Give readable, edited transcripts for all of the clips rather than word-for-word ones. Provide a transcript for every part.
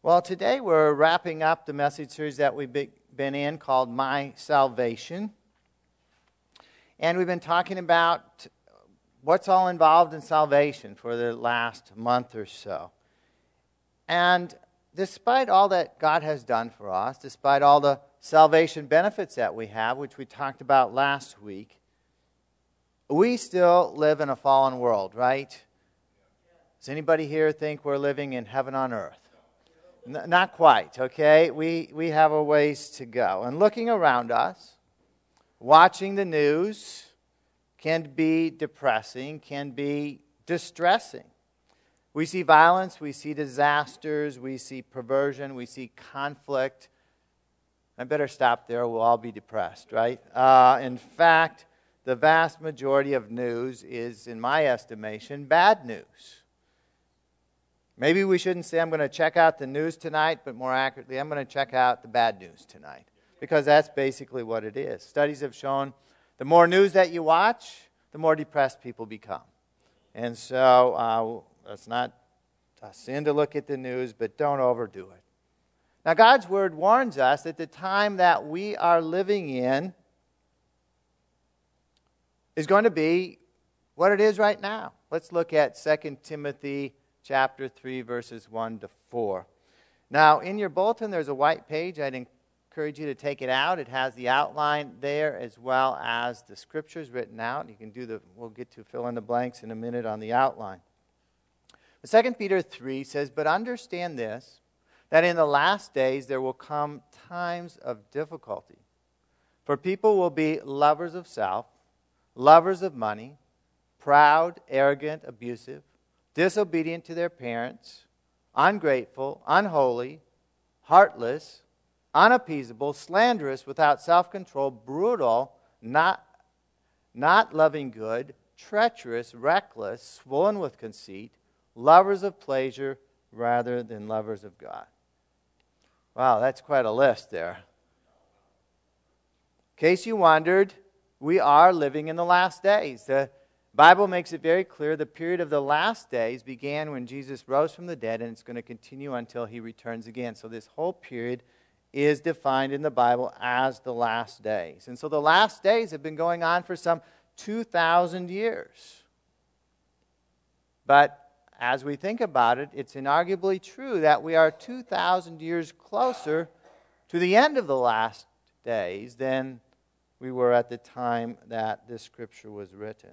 Well, today we're wrapping up the message series that we've been in called My Salvation. And we've been talking about what's all involved in salvation for the last month or so. And despite all that God has done for us, despite all the salvation benefits that we have, which we talked about last week, we still live in a fallen world, right? Does anybody here think we're living in heaven on earth? Not quite, okay? We have a ways to go. And looking around us, watching the news can be depressing, can be distressing. We see violence, we see disasters, we see perversion, we see conflict. I better stop there, we'll all be depressed, right? In fact, the vast majority of news is, in my estimation, bad news. Maybe we shouldn't say, I'm going to check out the news tonight, but more accurately, I'm going to check out the bad news tonight, because that's basically what it is. Studies have shown the more news that you watch, the more depressed people become. And so it's not a sin to look at the news, but don't overdo it. Now, God's Word warns us that the time that we are living in is going to be what it is right now. Let's look at 2 Timothy Chapter 3, verses 1 to 4. Now, in your bulletin, there's a white page. I'd encourage you to take it out. It has the outline there as well as the scriptures written out. You can we'll get to fill in the blanks in a minute on the outline. 2 Peter 3 says, "But understand this, that in the last days there will come times of difficulty. For people will be lovers of self, lovers of money, proud, arrogant, abusive, disobedient to their parents, ungrateful, unholy, heartless, unappeasable, slanderous, without self-control, brutal, not loving good, treacherous, reckless, swollen with conceit, lovers of pleasure rather than lovers of God." Wow, that's quite a list there. In case you wondered, we are living in the last days. The Bible makes it very clear the period of the last days began when Jesus rose from the dead, and it's going to continue until he returns again. So this whole period is defined in the Bible as the last days. And so the last days have been going on for some 2,000 years. But as we think about it, it's inarguably true that we are 2,000 years closer to the end of the last days than we were at the time that this scripture was written.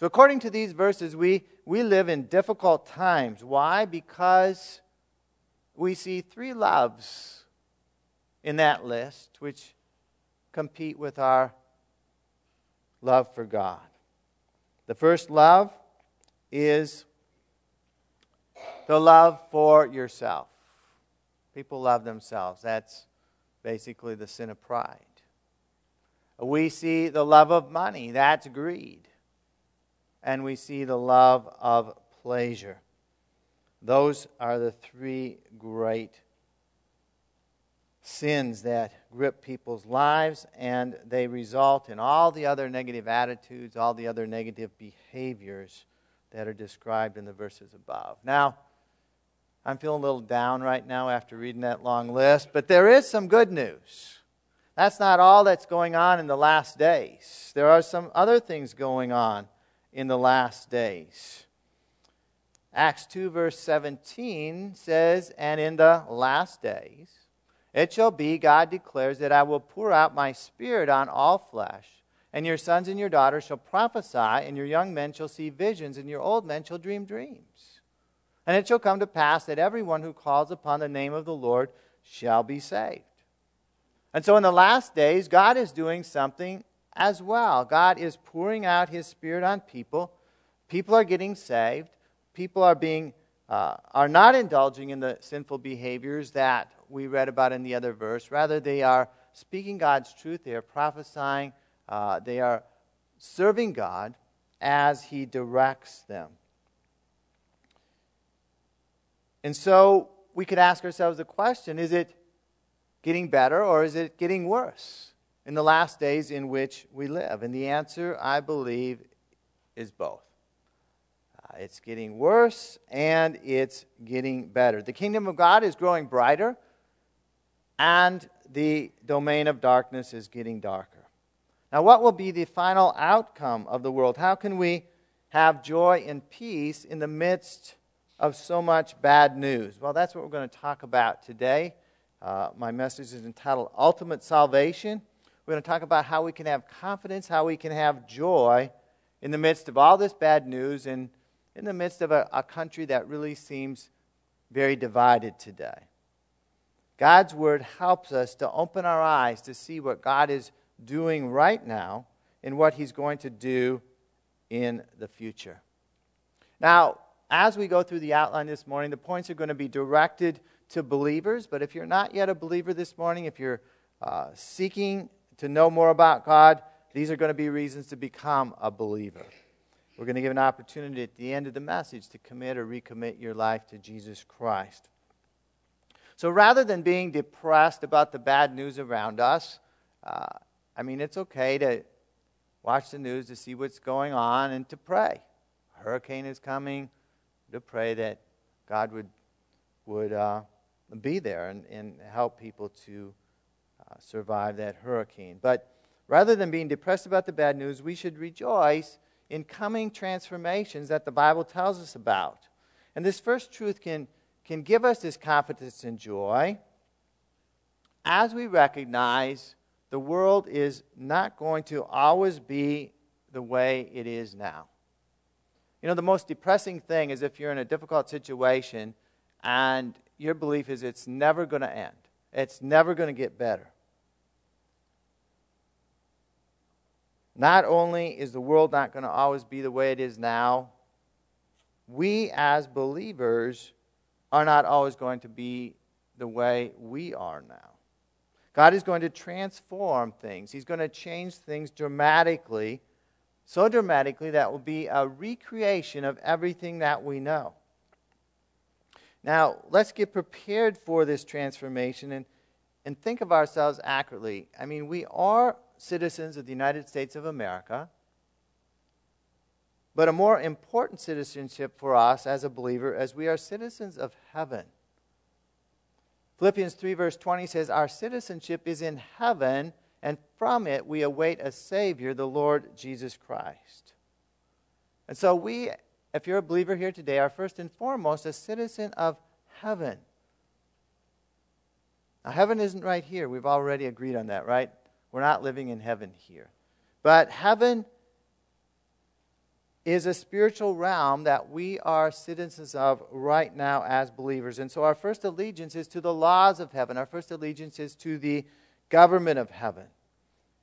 So according to these verses, we live in difficult times. Why? Because we see three loves in that list which compete with our love for God. The first love is the love for yourself. People love themselves. That's basically the sin of pride. We see the love of money. That's greed. And we see the love of pleasure. Those are the three great sins that grip people's lives, and they result in all the other negative attitudes, all the other negative behaviors that are described in the verses above. Now, I'm feeling a little down right now after reading that long list, but there is some good news. That's not all that's going on in the last days. There are some other things going on in the last days. Acts 2 verse 17 says, "And in the last days it shall be, God declares, that I will pour out my spirit on all flesh, and your sons and your daughters shall prophesy, and your young men shall see visions, and your old men shall dream dreams. And it shall come to pass that everyone who calls upon the name of the Lord shall be saved." And so in the last days, God is doing something as well. God is pouring out His Spirit on people. People are getting saved. People are not indulging in the sinful behaviors that we read about in the other verse. Rather, they are speaking God's truth. They are prophesying. They are serving God as He directs them. And so we could ask ourselves the question, is it getting better or is it getting worse in the last days in which we live? And the answer, I believe, is both. It's getting worse and it's getting better. The kingdom of God is growing brighter and the domain of darkness is getting darker. Now, what will be the final outcome of the world? How can we have joy and peace in the midst of so much bad news? Well, that's what we're going to talk about today. My message is entitled Ultimate Salvation. We're going to talk about how we can have confidence, how we can have joy in the midst of all this bad news and in the midst of a country that really seems very divided today. God's Word helps us to open our eyes to see what God is doing right now and what He's going to do in the future. Now, as we go through the outline this morning, the points are going to be directed to believers, but if you're not yet a believer this morning, if you're seeking to know more about God, these are going to be reasons to become a believer. We're going to give an opportunity at the end of the message to commit or recommit your life to Jesus Christ. So rather than being depressed about the bad news around us, it's okay to watch the news to see what's going on and to pray. A hurricane is coming, to pray that God would be there and help people to survive that hurricane. But rather than being depressed about the bad news, we should rejoice in coming transformations that the Bible tells us about. And this first truth can give us this confidence and joy as we recognize the world is not going to always be the way it is now. You know, the most depressing thing is if you're in a difficult situation and your belief is it's never going to end. It's never going to get better. Not only is the world not going to always be the way it is now, we as believers are not always going to be the way we are now. God is going to transform things. He's going to change things dramatically, so dramatically that will be a recreation of everything that we know. Now, let's get prepared for this transformation and think of ourselves accurately. I mean, we are citizens of the United States of America, but a more important citizenship for us as a believer as we are citizens of heaven. Philippians 3 verse 20 says, our citizenship is in heaven, and from it we await a Savior, the Lord Jesus Christ. And so we, if you're a believer here today, are first and foremost a citizen of heaven. Now, heaven isn't right here. We've already agreed on that, right? We're not living in heaven here. But heaven is a spiritual realm that we are citizens of right now as believers. And so our first allegiance is to the laws of heaven. Our first allegiance is to the government of heaven.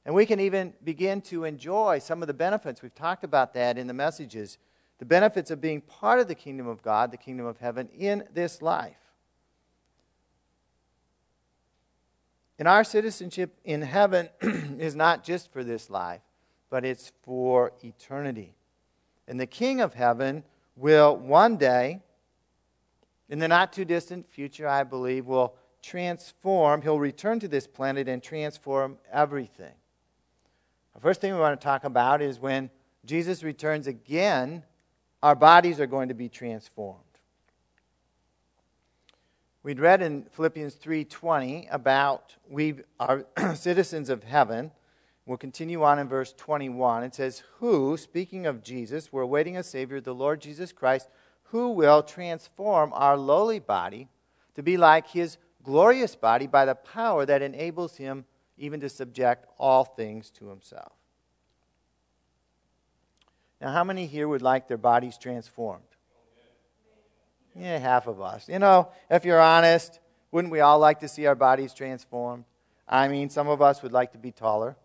And we can even begin to enjoy some of the benefits. We've talked about that in the messages. The benefits of being part of the kingdom of God, the kingdom of heaven, in this life. And our citizenship in heaven is not just for this life, but it's for eternity. And the King of heaven will one day, in the not too distant future, I believe, will transform. He'll return to this planet and transform everything. The first thing we want to talk about is when Jesus returns again, our bodies are going to be transformed. We'd read in Philippians 3:20 about we are citizens of heaven. We'll continue on in verse 21. It says, who, speaking of Jesus, we're awaiting a Savior, the Lord Jesus Christ, who will transform our lowly body to be like His glorious body by the power that enables Him even to subject all things to Himself. Now, how many here would like their bodies transformed? Yeah, half of us. You know, if you're honest, wouldn't we all like to see our bodies transformed? I mean, some of us would like to be taller.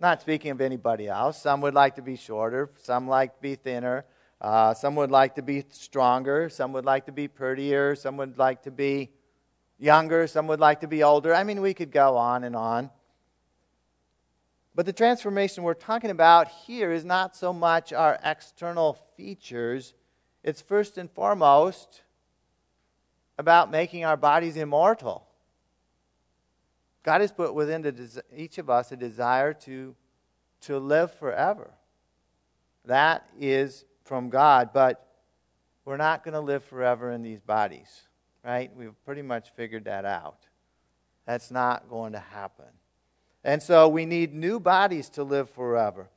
Not speaking of anybody else. Some would like to be shorter. Some like to be thinner. Some would like to be stronger. Some would like to be prettier. Some would like to be younger. Some would like to be older. I mean, we could go on and on. But the transformation we're talking about here is not so much our external features. It's first and foremost about making our bodies immortal. God has put within each of us a desire to live forever. That is from God, but we're not going to live forever in these bodies, right? We've pretty much figured that out. That's not going to happen. And so we need new bodies to live forever.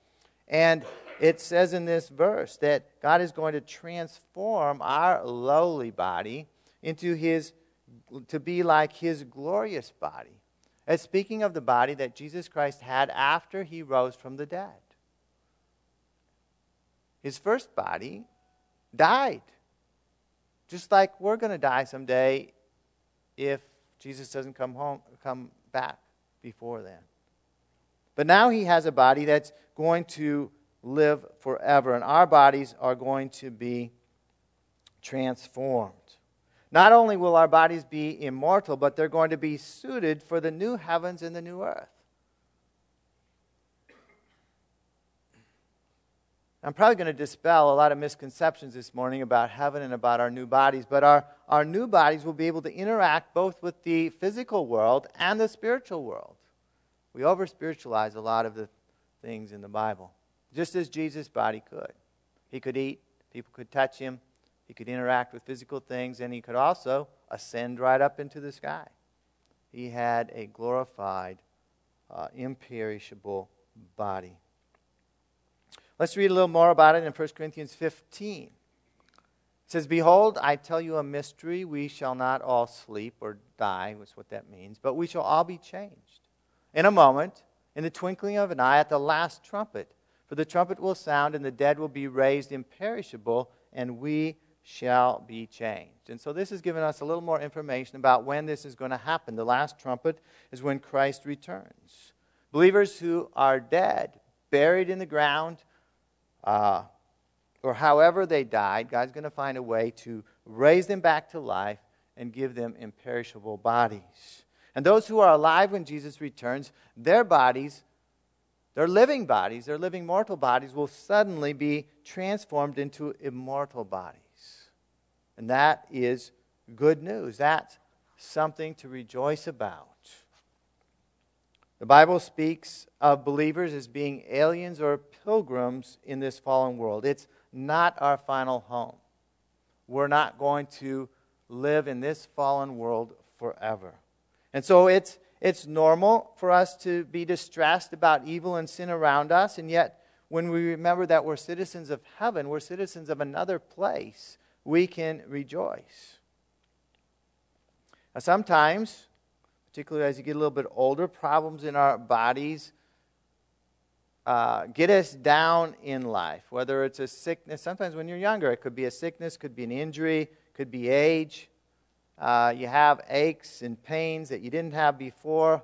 And it says in this verse that God is going to transform our lowly body into His, to be like His glorious body. It's speaking of the body that Jesus Christ had after He rose from the dead. His first body died, just like we're going to die someday if Jesus doesn't come back before then. But now He has a body that's going to live forever, and our bodies are going to be transformed. Not only will our bodies be immortal, but they're going to be suited for the new heavens and the new earth. I'm probably going to dispel a lot of misconceptions this morning about heaven and about our new bodies, but our new bodies will be able to interact both with the physical world and the spiritual world. We over-spiritualize a lot of the things in the Bible, just as Jesus' body could. He could eat, people could touch Him, He could interact with physical things, and He could also ascend right up into the sky. He had a glorified, imperishable body. Let's read a little more about it in 1 Corinthians 15. It says, "Behold, I tell you a mystery. We shall not all sleep or die," which is what that means, "but we shall all be changed. In a moment, in the twinkling of an eye, at the last trumpet. For the trumpet will sound, and the dead will be raised imperishable, and we shall be changed." And so this has given us a little more information about when this is going to happen. The last trumpet is when Christ returns. Believers who are dead, buried in the ground, or however they died, God's going to find a way to raise them back to life and give them imperishable bodies. And those who are alive when Jesus returns, their bodies, their living bodies, their living mortal bodies will suddenly be transformed into immortal bodies. And that is good news. That's something to rejoice about. The Bible speaks of believers as being aliens or pilgrims in this fallen world. It's not our final home. We're not going to live in this fallen world forever. And so it's normal for us to be distressed about evil and sin around us, and yet when we remember that we're citizens of heaven, we're citizens of another place, we can rejoice. Now, sometimes, particularly as you get a little bit older, problems in our bodies get us down in life, whether it's a sickness. Sometimes when you're younger, it could be a sickness, could be an injury, could be age. You have aches and pains that you didn't have before,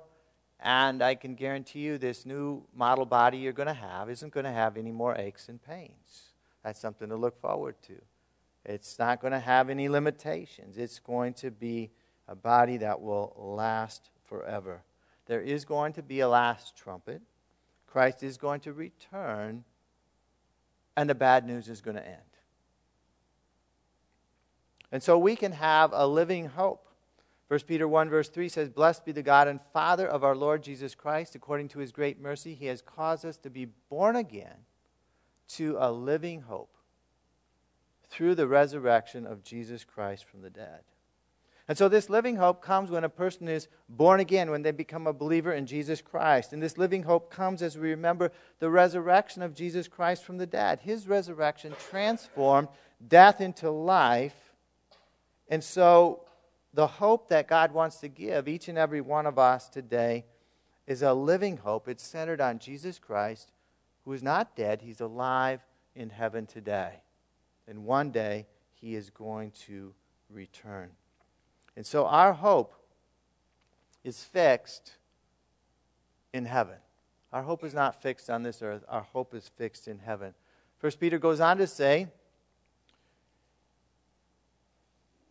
and I can guarantee you this new model body you're going to have isn't going to have any more aches and pains. That's something to look forward to. It's not going to have any limitations. It's going to be a body that will last forever. There is going to be a last trumpet. Christ is going to return, and the bad news is going to end. And so we can have a living hope. 1 Peter 1 verse 3 says, "Blessed be the God and Father of our Lord Jesus Christ. According to His great mercy, He has caused us to be born again to a living hope through the resurrection of Jesus Christ from the dead." And so this living hope comes when a person is born again, when they become a believer in Jesus Christ. And this living hope comes as we remember the resurrection of Jesus Christ from the dead. His resurrection transformed death into life. And so the hope that God wants to give each and every one of us today is a living hope. It's centered on Jesus Christ, who is not dead. He's alive in heaven today. And one day, He is going to return. And so our hope is fixed in heaven. Our hope is not fixed on this earth. Our hope is fixed in heaven. 1 Peter goes on to say,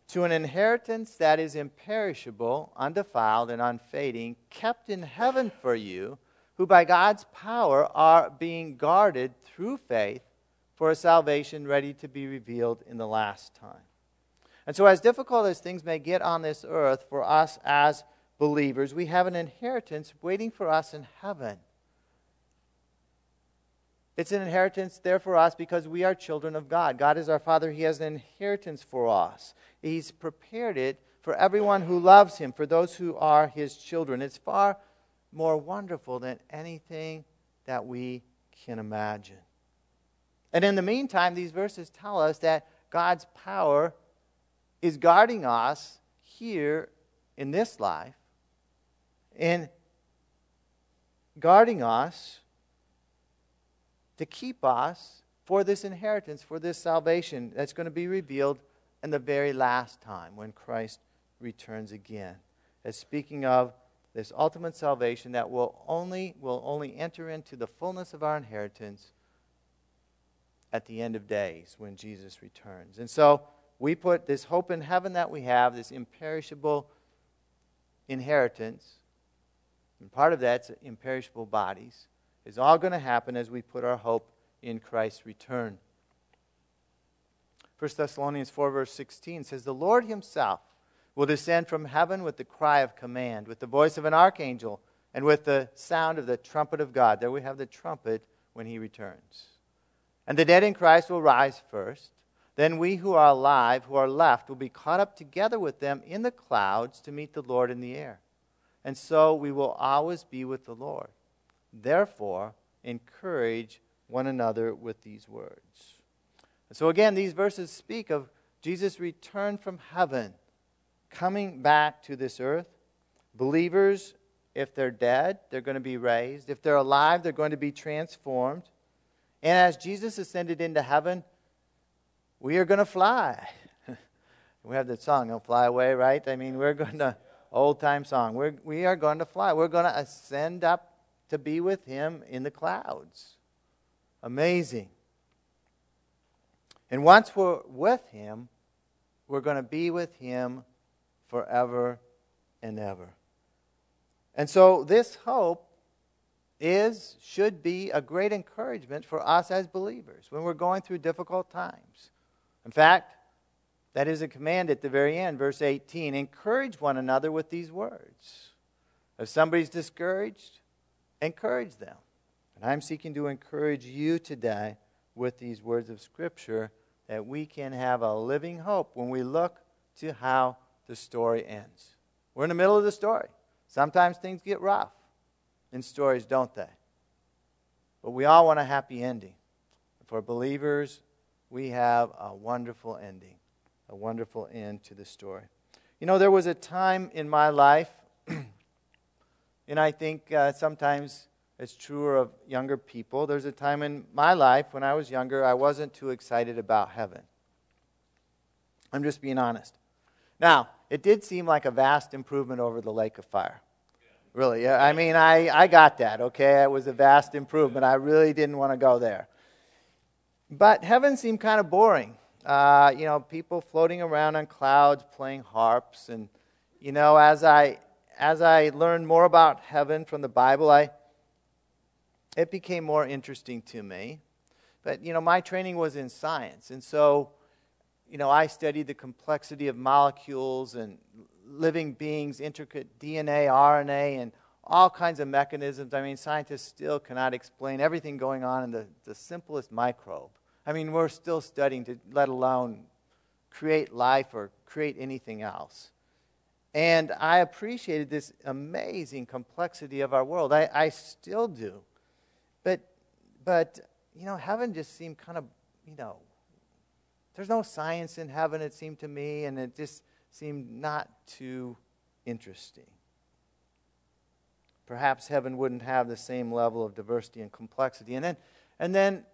"To an inheritance that is imperishable, undefiled, and unfading, kept in heaven for you, who by God's power are being guarded through faith for a salvation ready to be revealed in the last time." And so as difficult as things may get on this earth for us as believers, we have an inheritance waiting for us in heaven. It's an inheritance there for us because we are children of God. God is our Father. He has an inheritance for us. He's prepared it for everyone who loves Him, for those who are His children. It's far more wonderful than anything that we can imagine. And in the meantime, these verses tell us that God's power is guarding us here in this life and guarding us to keep us for this inheritance, for this salvation that's going to be revealed in the very last time when Christ returns again. As speaking of this ultimate salvation that will only enter into the fullness of our inheritance at the end of days when Jesus returns. And so we put this hope in heaven that we have, this imperishable inheritance, and part of that's imperishable bodies, is all going to happen as we put our hope in Christ's return. 1 Thessalonians 4 verse 16 says, "The Lord Himself will descend from heaven with the cry of command, with the voice of an archangel, and with the sound of the trumpet of God." There we have the trumpet when He returns. "And the dead in Christ will rise first. Then we who are alive, who are left, will be caught up together with them in the clouds to meet the Lord in the air. And so we will always be with the Lord. Therefore, encourage one another with these words." And so again, these verses speak of Jesus' return from heaven, coming back to this earth. Believers, if they're dead, they're going to be raised. If they're alive, they're going to be transformed. And as Jesus ascended into heaven, we are going to fly. We have that song, "Don't Fly Away," right? I mean, we're going to, old-time song. We are going to fly. We're going to ascend up to be with Him in the clouds. Amazing. And once we're with Him, we're going to be with Him forever and ever. And so this hope should be a great encouragement for us as believers when we're going through difficult times. In fact, that is a command at the very end, verse 18. Encourage one another with these words. If somebody's discouraged, encourage them. And I'm seeking to encourage you today with these words of Scripture that we can have a living hope when we look to how the story ends. We're in the middle of the story. Sometimes things get rough in stories, don't they? But we all want a happy ending. For believers, we have a wonderful ending, a wonderful end to the story. You know, there was a time in my life, and I think sometimes it's truer of younger people, there's a time in my life when I was younger, I wasn't too excited about heaven. I'm just being honest. Now, it did seem like a vast improvement over the lake of fire. Really, yeah. I mean, I got that, okay? It was a vast improvement. I really didn't want to go there. But heaven seemed kind of boring. You know, people floating around on clouds, playing harps. And, you know, as I learned more about heaven from the Bible, it became more interesting to me. But, you know, my training was in science. And so, you know, I studied the complexity of molecules and living beings, intricate DNA, RNA, and all kinds of mechanisms. I mean, scientists still cannot explain everything going on in the simplest microbe. I mean, we're still studying to let alone create life or create anything else. And I appreciated this amazing complexity of our world. I still do. But you know, heaven just seemed kind of, you know, there's no science in heaven, it seemed to me, and it just seemed not too interesting. Perhaps heaven wouldn't have the same level of diversity and complexity. And then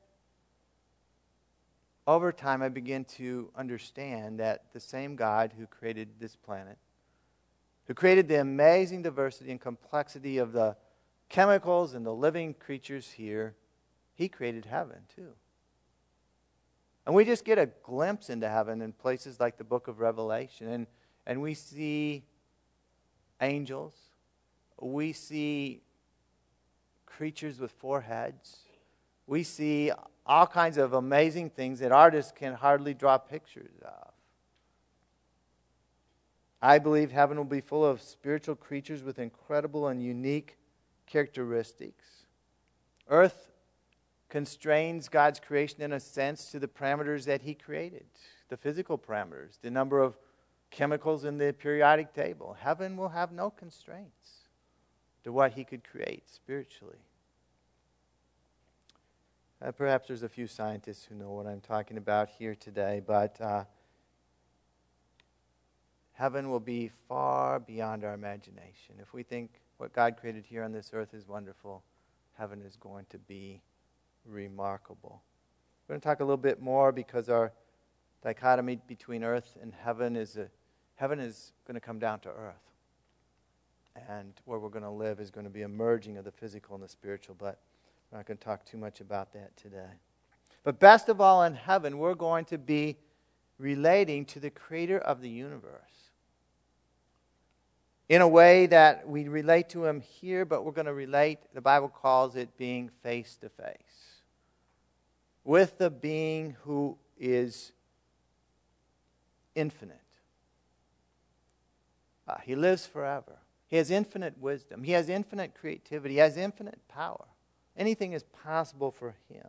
over time I began to understand that the same God who created this planet, who created the amazing diversity and complexity of the chemicals and the living creatures here, He created heaven too. And we just get a glimpse into heaven in places like the book of Revelation. And we see angels. We see creatures with four heads. We see all kinds of amazing things that artists can hardly draw pictures of. I believe heaven will be full of spiritual creatures with incredible and unique characteristics. Earth constrains God's creation in a sense to the parameters that he created, the physical parameters, the number of chemicals in the periodic table. Heaven will have no constraints to what he could create spiritually. Perhaps there's a few scientists who know what I'm talking about here today, but heaven will be far beyond our imagination. If we think what God created here on this earth is wonderful, heaven is going to be remarkable. We're going to talk a little bit more because our dichotomy between earth and heaven is heaven is going to come down to earth. And where we're going to live is going to be a merging of the physical and the spiritual, but we're not going to talk too much about that today. But best of all, in heaven, we're going to be relating to the creator of the universe in a way that we relate to him here, but we're going to relate, the Bible calls it being face to face, with the being who is infinite. He lives forever. He has infinite wisdom. He has infinite creativity. He has infinite power. Anything is possible for him.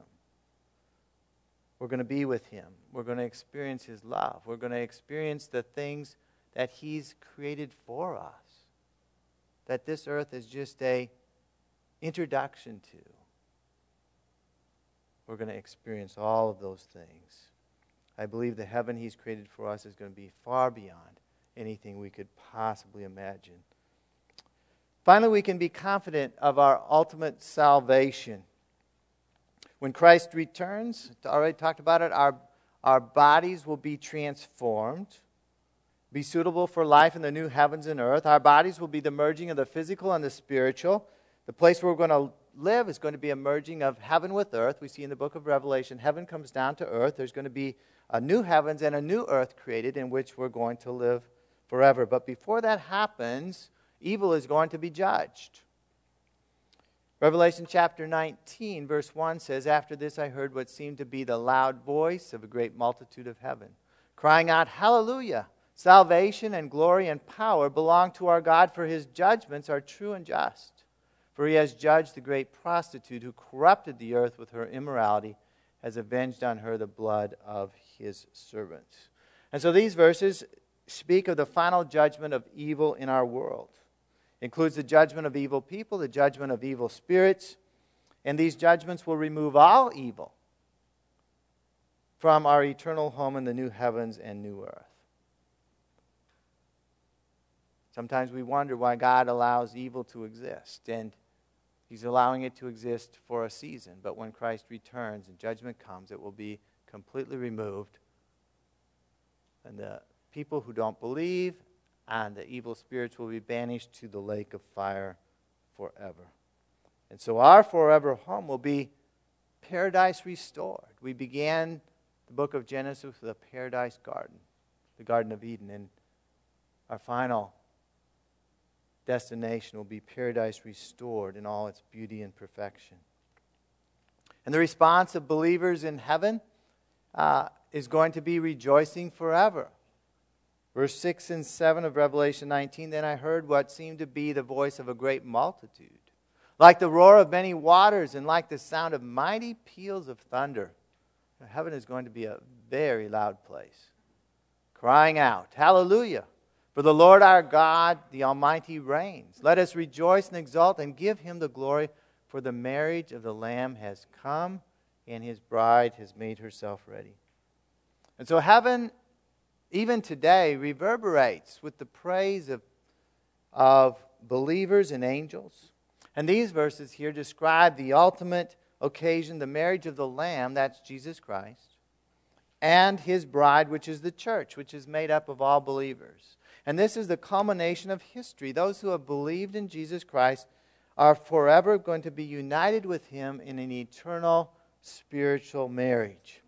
We're going to be with him. We're going to experience his love. We're going to experience the things that he's created for us, that this earth is just a introduction to. We're going to experience all of those things. I believe the heaven he's created for us is going to be far beyond anything we could possibly imagine. Finally, we can be confident of our ultimate salvation. When Christ returns, I already talked about it, our bodies will be transformed, be suitable for life in the new heavens and earth. Our bodies will be the merging of the physical and the spiritual. The place where we're going to live is going to be a merging of heaven with earth. We see in the book of Revelation, heaven comes down to earth. There's going to be a new heavens and a new earth created in which we're going to live forever. But before that happens, evil is going to be judged. Revelation chapter 19, verse 1 says, "After this I heard what seemed to be the loud voice of a great multitude of heaven, crying out, 'Hallelujah! Salvation and glory and power belong to our God, for his judgments are true and just. For he has judged the great prostitute who corrupted the earth with her immorality, has avenged on her the blood of his servants.'" And so these verses speak of the final judgment of evil in our world. Includes the judgment of evil people, the judgment of evil spirits, and these judgments will remove all evil from our eternal home in the new heavens and new earth. Sometimes we wonder why God allows evil to exist, and he's allowing it to exist for a season, but when Christ returns and judgment comes, it will be completely removed, and the people who don't believe and the evil spirits will be banished to the lake of fire forever. And so our forever home will be paradise restored. We began the book of Genesis with a paradise garden, the Garden of Eden. And our final destination will be paradise restored in all its beauty and perfection. And the response of believers in heaven is going to be rejoicing forever. Verse 6 and 7 of Revelation 19, "Then I heard what seemed to be the voice of a great multitude, like the roar of many waters and like the sound of mighty peals of thunder." Heaven is going to be a very loud place. "Crying out, 'Hallelujah! For the Lord our God, the Almighty reigns. Let us rejoice and exult and give him the glory, for the marriage of the Lamb has come, and his bride has made herself ready.'" And so heaven, even today, reverberates with the praise of believers and angels. And these verses here describe the ultimate occasion, the marriage of the Lamb, that's Jesus Christ, and his bride, which is the church, which is made up of all believers. And this is the culmination of history. Those who have believed in Jesus Christ are forever going to be united with him in an eternal spiritual marriage.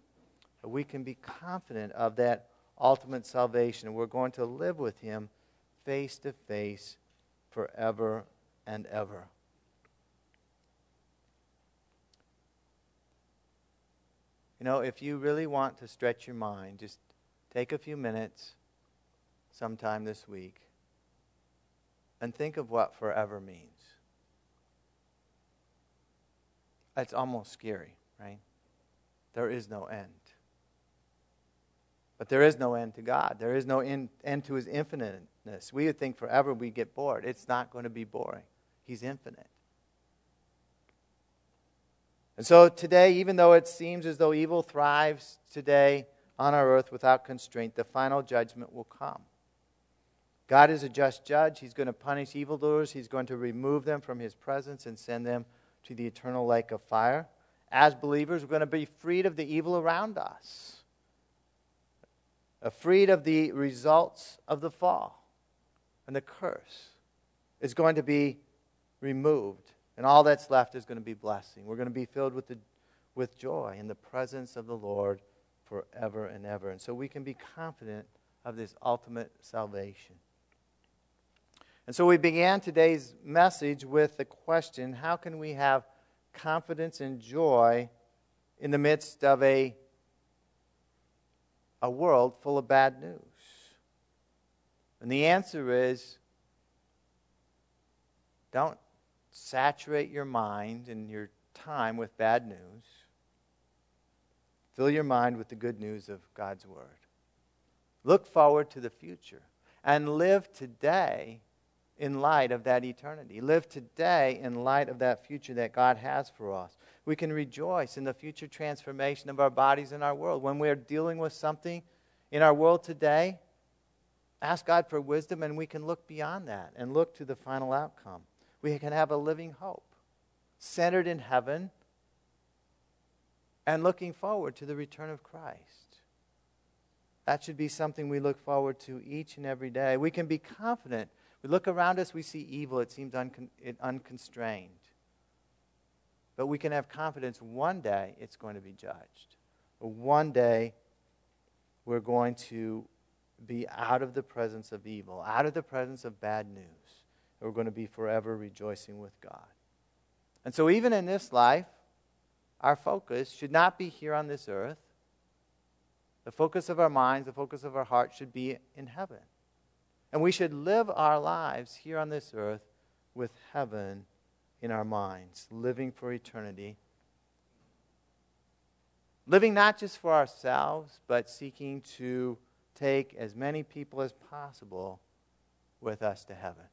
We can be confident of that ultimate salvation. We're going to live with him face to face forever and ever. You know, if you really want to stretch your mind, just take a few minutes sometime this week and think of what forever means. That's almost scary, right? There is no end. But there is no end to God. There is no end to His infiniteness. We would think forever we'd get bored. It's not going to be boring. He's infinite. And so today, even though it seems as though evil thrives today on our earth without constraint, the final judgment will come. God is a just judge. He's going to punish evildoers. He's going to remove them from His presence and send them to the eternal lake of fire. As believers, we're going to be freed of the evil around us, freed of the results of the fall. And the curse is going to be removed. And all that's left is going to be blessing. We're going to be filled with joy in the presence of the Lord forever and ever. And so we can be confident of this ultimate salvation. And so we began today's message with the question, how can we have confidence and joy in the midst of a world full of bad news? And the answer is, don't saturate your mind and your time with bad news. Fill your mind with the good news of God's Word. Look forward to the future and live today in light of that eternity. Live today in light of that future that God has for us. We can rejoice in the future transformation of our bodies and our world. When we are dealing with something in our world today, ask God for wisdom, and we can look beyond that and look to the final outcome. We can have a living hope, centered in heaven, and looking forward to the return of Christ. That should be something we look forward to each and every day. We can be confident. We look around us, we see evil. It seems unconstrained. But we can have confidence one day it's going to be judged. One day we're going to be out of the presence of evil, out of the presence of bad news. And we're going to be forever rejoicing with God. And so even in this life, our focus should not be here on this earth. The focus of our minds, the focus of our heart should be in heaven. And we should live our lives here on this earth with heaven in our minds, living for eternity. Living not just for ourselves, but seeking to take as many people as possible with us to heaven.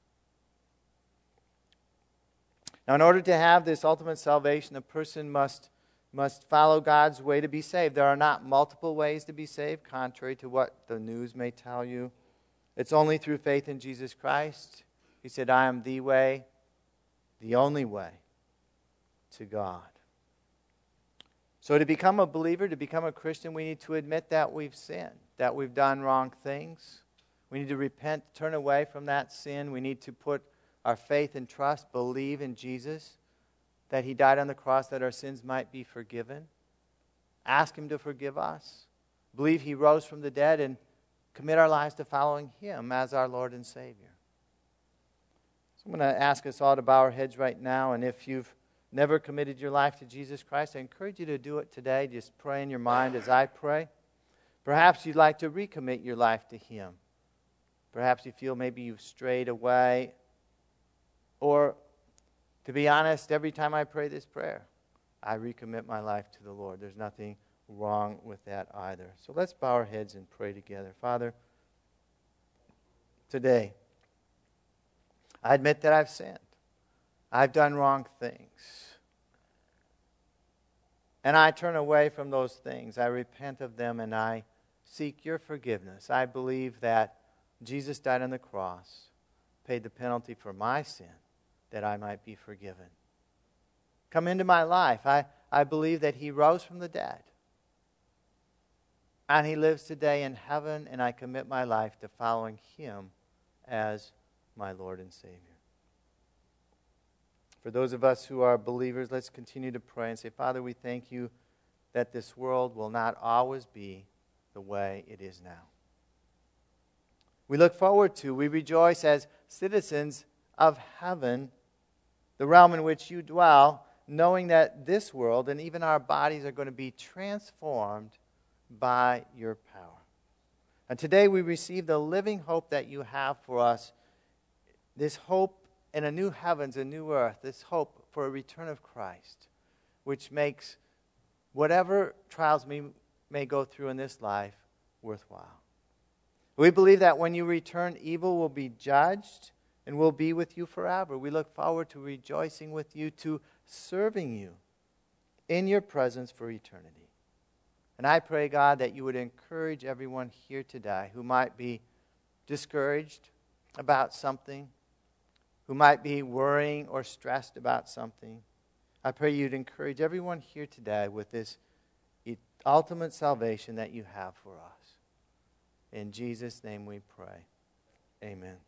Now, in order to have this ultimate salvation, a person must follow God's way to be saved. There are not multiple ways to be saved, contrary to what the news may tell you. It's only through faith in Jesus Christ. He said, I am the way, the only way to God. So to become a believer, to become a Christian, we need to admit that we've sinned, that we've done wrong things. We need to repent, turn away from that sin. We need to put our faith and trust, believe in Jesus, that He died on the cross that our sins might be forgiven. Ask Him to forgive us. Believe He rose from the dead, and commit our lives to following Him as our Lord and Savior. So I'm going to ask us all to bow our heads right now. And if you've never committed your life to Jesus Christ, I encourage you to do it today. Just pray in your mind as I pray. Perhaps you'd like to recommit your life to Him. Perhaps you feel maybe you've strayed away. Or, to be honest, every time I pray this prayer, I recommit my life to the Lord. There's nothing wrong with that either. So let's bow our heads and pray together. Father, today, I admit that I've sinned. I've done wrong things. And I turn away from those things. I repent of them and I seek your forgiveness. I believe that Jesus died on the cross, paid the penalty for my sin, that I might be forgiven. Come into my life. I believe that He rose from the dead. And He lives today in heaven, and I commit my life to following Him as my Lord and Savior. For those of us who are believers, let's continue to pray and say, Father, we thank You that this world will not always be the way it is now. We look forward to, we rejoice as citizens of heaven, the realm in which You dwell, knowing that this world and even our bodies are going to be transformed by Your power. And today we receive the living hope that You have for us, this hope in a new heavens, a new earth, this hope for a return of Christ, which makes whatever trials we may go through in this life worthwhile. We believe that when you return, evil will be judged and will be with you forever. We look forward to rejoicing with you, to serving you in your presence for eternity. And I pray, God, that you would encourage everyone here today who might be discouraged about something, who might be worrying or stressed about something. I pray you'd encourage everyone here today with this ultimate salvation that you have for us. In Jesus' name we pray. Amen.